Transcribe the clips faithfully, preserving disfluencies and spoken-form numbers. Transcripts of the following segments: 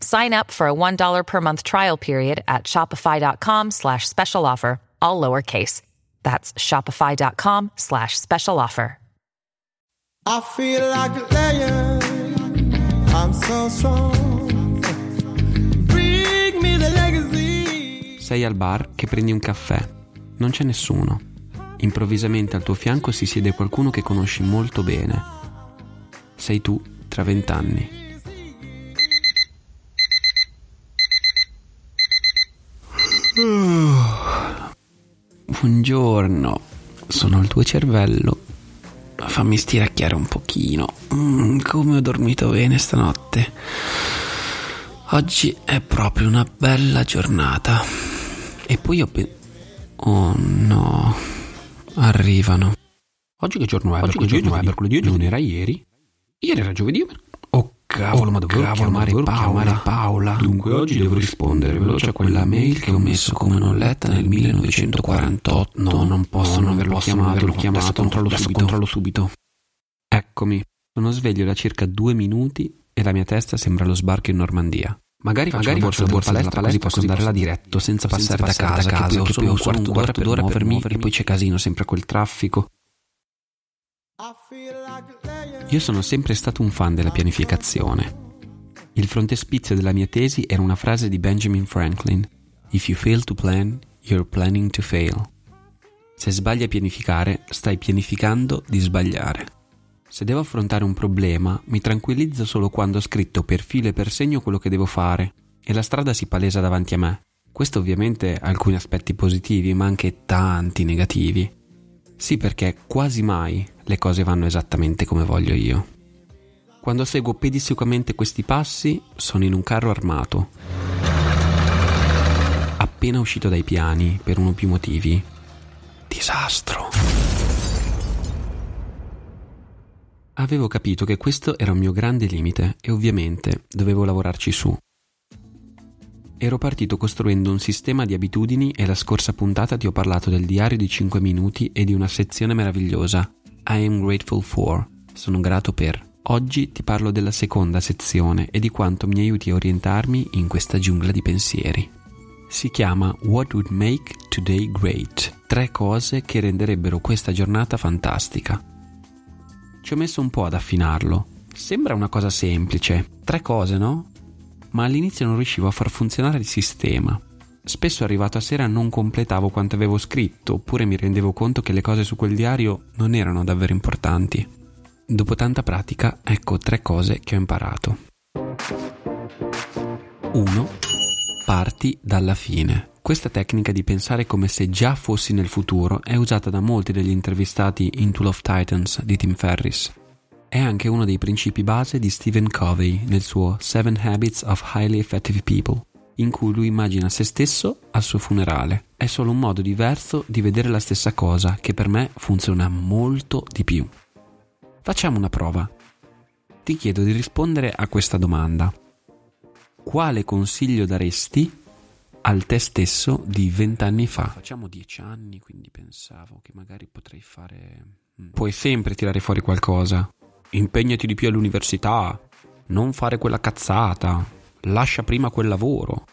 Sign up for a one dollar per month trial period at shopify.com slash special offer, all lowercase. That's shopify.com slash special offer. I feel like a lion, I'm so strong, bring me the legacy. Sei al bar che prendi un caffè, non c'è nessuno. Improvvisamente al tuo fianco si siede qualcuno che conosci molto bene. Sei tu tra vent'anni. Buongiorno, sono il tuo cervello. Fammi stiracchiare un pochino. Mm, come ho dormito bene stanotte. Oggi è proprio una bella giornata. E poi ho pe- Oh no, arrivano. Oggi che giorno è? Oggi che giorno è? Mercoledì, non era ieri? Ieri era giovedì. Oh cavolo, oh, ma dovevo cavolo, chiamare, ma dovevo Paola. chiamare Paola. Dunque oggi devo rispondere veloce a quella mail che ho messo come non letta nel millenovecentoquarantotto. No, non posso, no, non averlo posso, chiamato, averlo chiamato. Adesso controllo, adesso subito. controllo subito. Eccomi, sono sveglio da circa due minuti e la mia testa sembra lo sbarco in Normandia. Magari faccio magari borsa, borsa della palestra, palestra così posso andare là diretto, senza passare da casa, da casa che poi ho solo un quarto d'ora per muovermi e poi c'è casino, sempre quel traffico. Io sono sempre stato un fan della pianificazione. Il frontespizio della mia tesi era una frase di Benjamin Franklin: If you fail to plan, you're planning to fail. Se sbagli a pianificare, stai pianificando di sbagliare. Se devo affrontare un problema, mi tranquillizzo solo quando ho scritto per filo e per segno quello che devo fare e la strada si palesa davanti a me. Questo ovviamente ha alcuni aspetti positivi, ma anche tanti negativi. Sì, perché quasi mai le cose vanno esattamente come voglio io. Quando seguo pedissequamente questi passi, sono in un carro armato, appena uscito dai piani per uno o più motivi. Disastro. Avevo capito che questo era un mio grande limite e ovviamente dovevo lavorarci su. Ero partito costruendo un sistema di abitudini e la scorsa puntata ti ho parlato del diario di cinque minuti e di una sezione meravigliosa, I am grateful for, sono grato per. Oggi ti parlo della seconda sezione e di quanto mi aiuti a orientarmi in questa giungla di pensieri. Si chiama What would make today great? Tre cose che renderebbero questa giornata fantastica. Ci ho messo un po' ad affinarlo. Sembra una cosa semplice, tre cose, no? Ma all'inizio non riuscivo a far funzionare il sistema. Spesso arrivato a sera non completavo quanto avevo scritto, oppure mi rendevo conto che le cose su quel diario non erano davvero importanti. Dopo tanta pratica, ecco tre cose che ho imparato. uno. Parti dalla fine. Questa tecnica di pensare come se già fossi nel futuro è usata da molti degli intervistati in Tool of Titans di Tim Ferriss. È anche uno dei principi base di Stephen Covey nel suo seven Habits of Highly Effective People, in cui lui immagina se stesso al suo funerale. È solo un modo diverso di vedere la stessa cosa, che per me funziona molto di più. Facciamo una prova. Ti chiedo di rispondere a questa domanda. Quale consiglio daresti al te stesso di vent'anni fa? Facciamo dieci anni, quindi pensavo che magari potrei fare... Puoi sempre tirare fuori qualcosa. Impegnati di più all'università, non fare quella cazzata, lascia prima quel lavoro.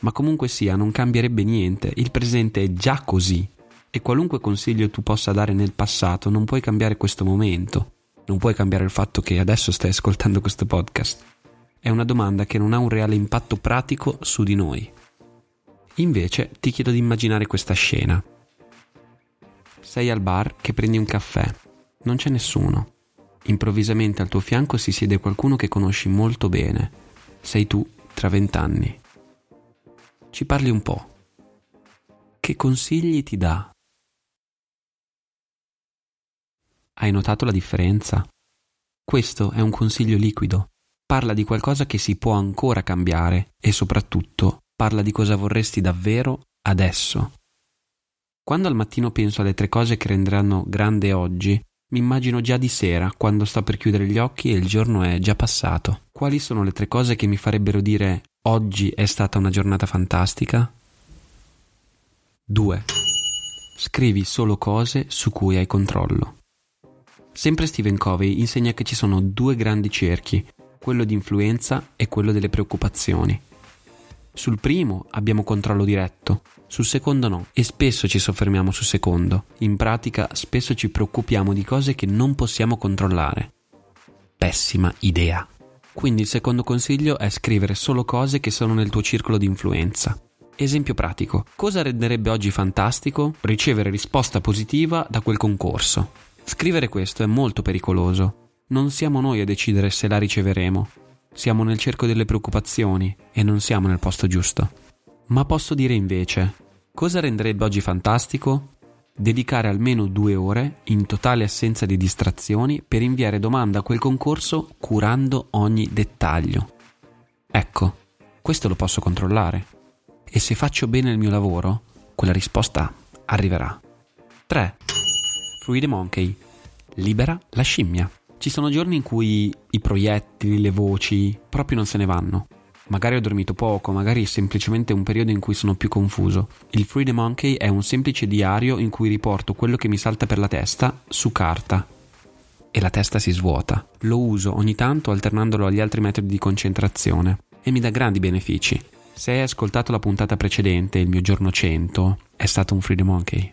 Ma comunque sia, non cambierebbe niente, il presente è già così e qualunque consiglio tu possa dare nel passato non puoi cambiare questo momento, non puoi cambiare il fatto che adesso stai ascoltando questo podcast. È una domanda che non ha un reale impatto pratico su di noi. Invece ti chiedo di immaginare questa scena. Sei al bar che prendi un caffè, non c'è nessuno. Improvvisamente al tuo fianco si siede qualcuno che conosci molto bene. Sei tu tra vent'anni. Ci parli un po'. Che consigli ti dà? Hai notato la differenza? Questo è un consiglio liquido. parla di qualcosa che si può ancora cambiare e soprattutto parla di cosa vorresti davvero adesso. Quando al mattino penso alle tre cose che renderanno grande oggi, mi immagino già di sera, quando sto per chiudere gli occhi e il giorno è già passato. Quali sono le tre cose che mi farebbero dire oggi è stata una giornata fantastica? due. Scrivi solo cose su cui hai controllo. Sempre Stephen Covey insegna che ci sono due grandi cerchi, quello di influenza e quello delle preoccupazioni. Sul primo abbiamo controllo diretto, sul secondo no, e spesso ci soffermiamo sul secondo. In pratica spesso ci preoccupiamo di cose che non possiamo controllare. Pessima idea. Quindi il secondo consiglio è scrivere solo cose che sono nel tuo circolo di influenza. Esempio pratico. Cosa renderebbe oggi fantastico? Ricevere risposta positiva da quel concorso. Scrivere questo è molto pericoloso. Non siamo noi a decidere se la riceveremo. Siamo nel cerco delle preoccupazioni e non siamo nel posto giusto. Ma posso dire invece, cosa renderebbe oggi fantastico? Dedicare almeno due ore, in totale assenza di distrazioni, per inviare domanda a quel concorso curando ogni dettaglio. Ecco, questo lo posso controllare. E se faccio bene il mio lavoro, quella risposta arriverà. tre. Free the monkey. Libera la scimmia. Ci sono giorni in cui i proiettili, le voci, proprio non se ne vanno. Magari ho dormito poco, magari è semplicemente un periodo in cui sono più confuso. Il Free the Monkey è un semplice diario in cui riporto quello che mi salta per la testa su carta. E la testa si svuota. Lo uso ogni tanto alternandolo agli altri metodi di concentrazione. E mi dà grandi benefici. Se hai ascoltato la puntata precedente, il mio giorno cento, è stato un Freedom Monkey.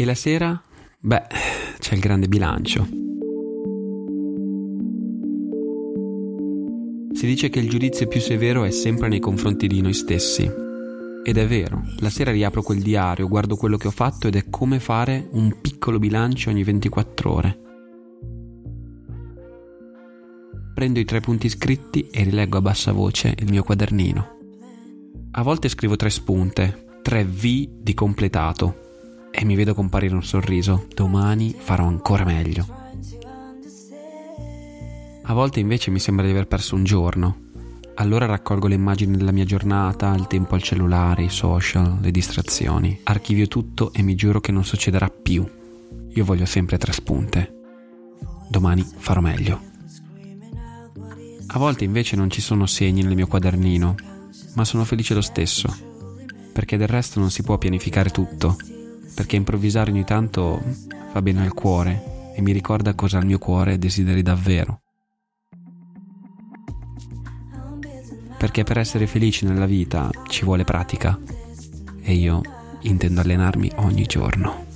E la sera? Beh, c'è il grande bilancio. Si dice che il giudizio più severo è sempre nei confronti di noi stessi. Ed è vero, la sera riapro quel diario, guardo quello che ho fatto ed è come fare un piccolo bilancio ogni ventiquattro ore. Prendo i tre punti scritti e rileggo a bassa voce il mio quadernino. A volte scrivo tre spunte, tre V di completato. E mi vedo comparire un sorriso. Domani farò ancora meglio. A volte invece mi sembra di aver perso un giorno. Allora raccolgo le immagini della mia giornata, il tempo al cellulare, i social, le distrazioni. Archivio tutto e mi giuro che non succederà più. Io voglio sempre tre spunte. Domani farò meglio. A volte invece non ci sono segni nel mio quadernino, ma sono felice lo stesso, perché del resto non si può pianificare tutto. Perché improvvisare ogni tanto fa bene al cuore e mi ricorda cosa il mio cuore desideri davvero. Perché per essere felici nella vita ci vuole pratica e io intendo allenarmi ogni giorno.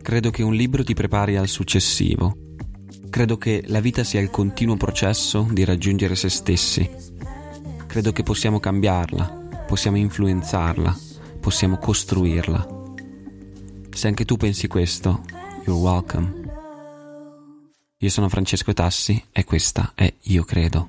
Credo che un libro ti prepari al successivo. Credo che la vita sia il continuo processo di raggiungere se stessi. Credo che possiamo cambiarla, possiamo influenzarla, possiamo costruirla. Se anche tu pensi questo, you're welcome. Io sono Francesco Tassi e questa è Io Credo.